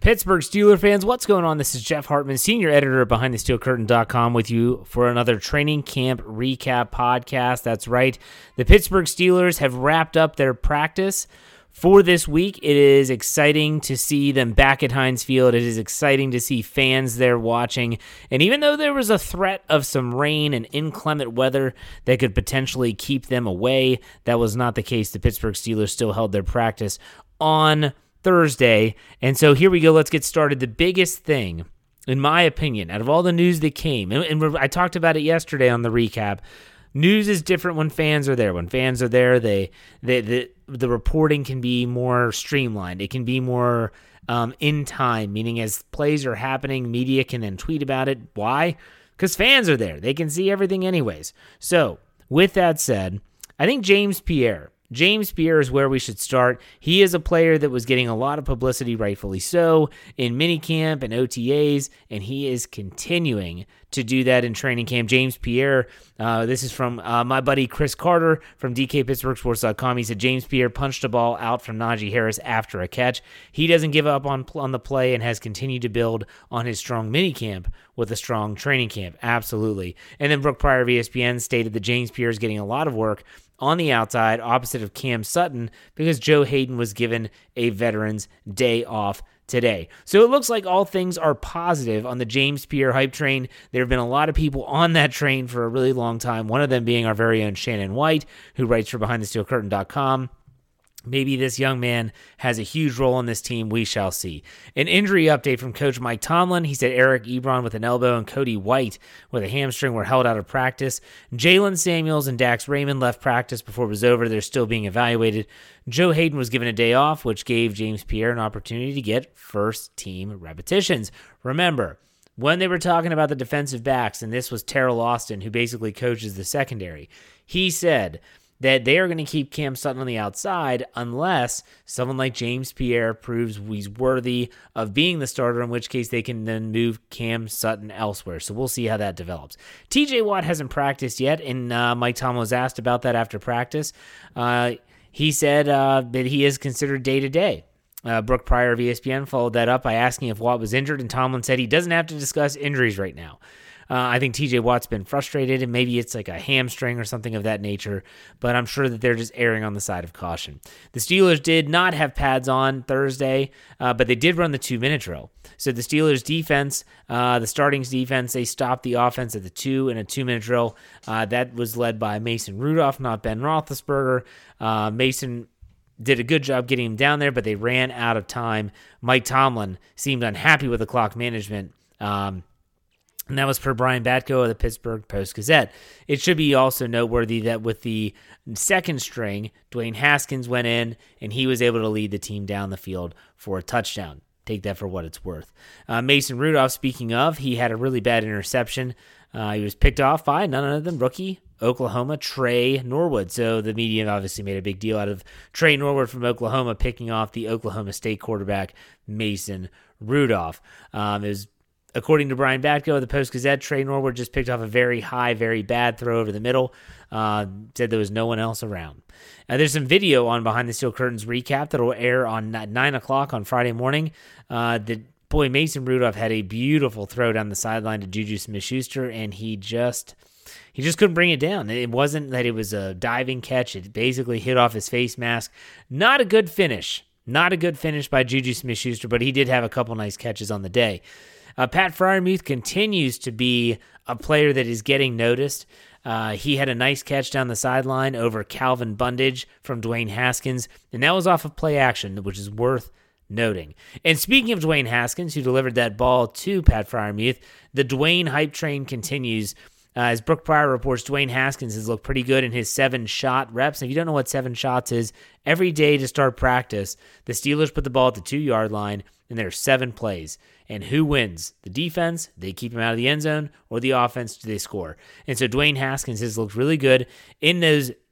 Pittsburgh Steelers fans, what's going on? This is Jeff Hartman, senior editor of BehindTheSteelCurtain.com, with you for another training camp recap podcast. That's right. The Pittsburgh Steelers have wrapped up their practice for this week. It is exciting to see them back at Heinz Field. It is exciting to see fans there watching. And even though there was a threat of some rain and inclement weather that could potentially keep them away, that was not the case. The Pittsburgh Steelers still held their practice on Thursday, and so here we go. Let's get started. The biggest thing, in my opinion, out of all the news that came, and I talked about it yesterday on the recap, news is different when fans are there. When fans are there, the reporting can be more streamlined. It can be more in time, meaning as plays are happening, media can then tweet about it. Why? Because fans are there. They can see everything anyways. So with that said, I think James Pierre is where we should start. He is a player that was getting a lot of publicity, rightfully so, in minicamp and OTAs, and he is continuing to do that in training camp. James Pierre, this is from my buddy Chris Carter from DKPittsburghSports.com. He said James Pierre punched a ball out from Najee Harris after a catch. He doesn't give up on the play and has continued to build on his strong minicamp with a strong training camp. Absolutely. And then Brooke Pryor of ESPN stated that James Pierre is getting a lot of work on the outside, opposite of Cam Sutton, because Joe Hayden was given a veteran's day off today. So it looks like all things are positive on the James Pierre hype train. There have been a lot of people on that train for a really long time, one of them being our very own Shannon White, who writes for BehindTheSteelCurtain.com. Maybe this young man has a huge role in this team. We shall see. An injury update from Coach Mike Tomlin. He said Eric Ebron with an elbow and Cody White with a hamstring were held out of practice. Jalen Samuels and Dax Raymond left practice before it was over. They're still being evaluated. Joe Hayden was given a day off, which gave James Pierre an opportunity to get first-team repetitions. Remember, when they were talking about the defensive backs, and this was Terrell Austin, who basically coaches the secondary, he said that they are going to keep Cam Sutton on the outside unless someone like James Pierre proves he's worthy of being the starter, in which case they can then move Cam Sutton elsewhere. So we'll see how that develops. TJ Watt hasn't practiced yet, and Mike Tomlin was asked about that after practice. He said that he is considered day-to-day. Brooke Pryor of ESPN followed that up by asking if Watt was injured, and Tomlin said he doesn't have to discuss injuries right now. I think TJ Watt's been frustrated, and maybe it's like a hamstring or something of that nature, but I'm sure that they're just erring on the side of caution. The Steelers did not have pads on Thursday, but they did run the 2-minute drill. So the Steelers defense, the starting defense, they stopped the offense at the 2 in a 2-minute drill. That was led by Mason Rudolph, not Ben Roethlisberger. Mason did a good job getting him down there, but they ran out of time. Mike Tomlin seemed unhappy with the clock management. And that was per Brian Batko of the Pittsburgh Post-Gazette. It should be also noteworthy that with the second string, Dwayne Haskins went in, and he was able to lead the team down the field for a touchdown. Take that for what it's worth. Mason Rudolph, speaking of, he had a really bad interception. He was picked off by none other than rookie Oklahoma Trey Norwood. So the media obviously made a big deal out of Trey Norwood from Oklahoma picking off the Oklahoma State quarterback Mason Rudolph. It was, according to Brian Batko of the Post-Gazette, Trey Norwood just picked off a very high, very bad throw over the middle. Said there was no one else around. There's some video on Behind the Steel Curtain's recap that will air on 9 o'clock on Friday morning. Mason Rudolph had a beautiful throw down the sideline to Juju Smith-Schuster, and he just couldn't bring it down. It wasn't that it was a diving catch. It basically hit off his face mask. Not a good finish. Not a good finish by Juju Smith-Schuster, but he did have a couple nice catches on the day. Pat Friermuth continues to be a player that is getting noticed. He had a nice catch down the sideline over Calvin Bundage from Dwayne Haskins, and that was off of play action, which is worth noting. And speaking of Dwayne Haskins, who delivered that ball to Pat Friermuth, the Dwayne hype train continues. As Brooke Pryor reports, Dwayne Haskins has looked pretty good in his 7-shot reps. If you don't know what 7 shots is, every day to start practice, the Steelers put the ball at the 2-yard line, and there are 7 plays. And who wins? The defense, they keep him out of the end zone, or the offense, do they score? And so Dwayne Haskins has looked really good in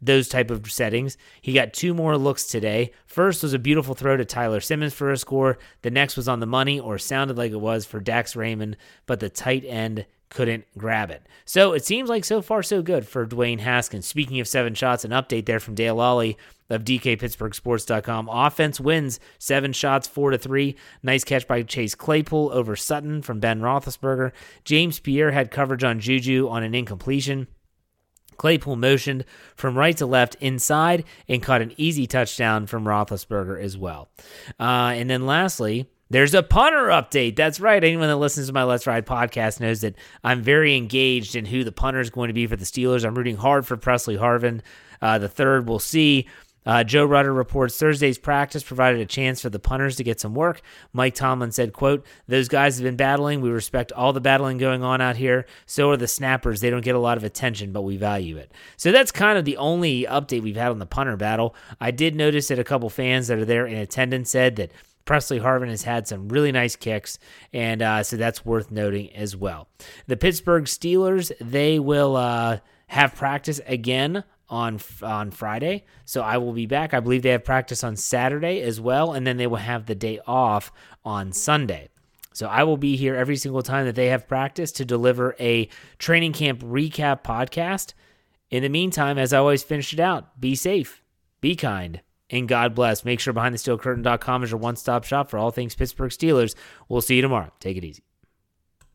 those type of settings. He got 2 more looks today. First was a beautiful throw to Tyler Simmons for a score. The next was on the money, or sounded like it was, for Dax Raymond, but the tight end couldn't grab it. So it seems like so far so good for Dwayne Haskins. Speaking of 7 shots, an update there from Dale Lally of DKPittsburghSports.com. Offense wins 7 shots, 4-3. Nice catch by Chase Claypool over Sutton from Ben Roethlisberger. James Pierre had coverage on Juju on an incompletion. Claypool motioned from right to left inside and caught an easy touchdown from Roethlisberger as well. And then lastly, there's a punter update. That's right. Anyone that listens to my Let's Ride podcast knows that I'm very engaged in who the punter is going to be for the Steelers. I'm rooting hard for Presley Harvin. The third, we'll see. Joe Rutter reports Thursday's practice provided a chance for the punters to get some work. Mike Tomlin said, quote, "Those guys have been battling. We respect all the battling going on out here. So are the snappers. They don't get a lot of attention, but we value it." So that's kind of the only update we've had on the punter battle. I did notice that a couple fans that are there in attendance said that Presley Harvin has had some really nice kicks, and so that's worth noting as well. The Pittsburgh Steelers, they will have practice again on Friday, so I will be back. I believe they have practice on Saturday as well, and then they will have the day off on Sunday. So I will be here every single time that they have practice to deliver a training camp recap podcast. In the meantime, as I always finish it out, be safe, be kind, and God bless. Make sure BehindTheSteelCurtain.com is your one-stop shop for all things Pittsburgh Steelers. We'll see you tomorrow. Take it easy.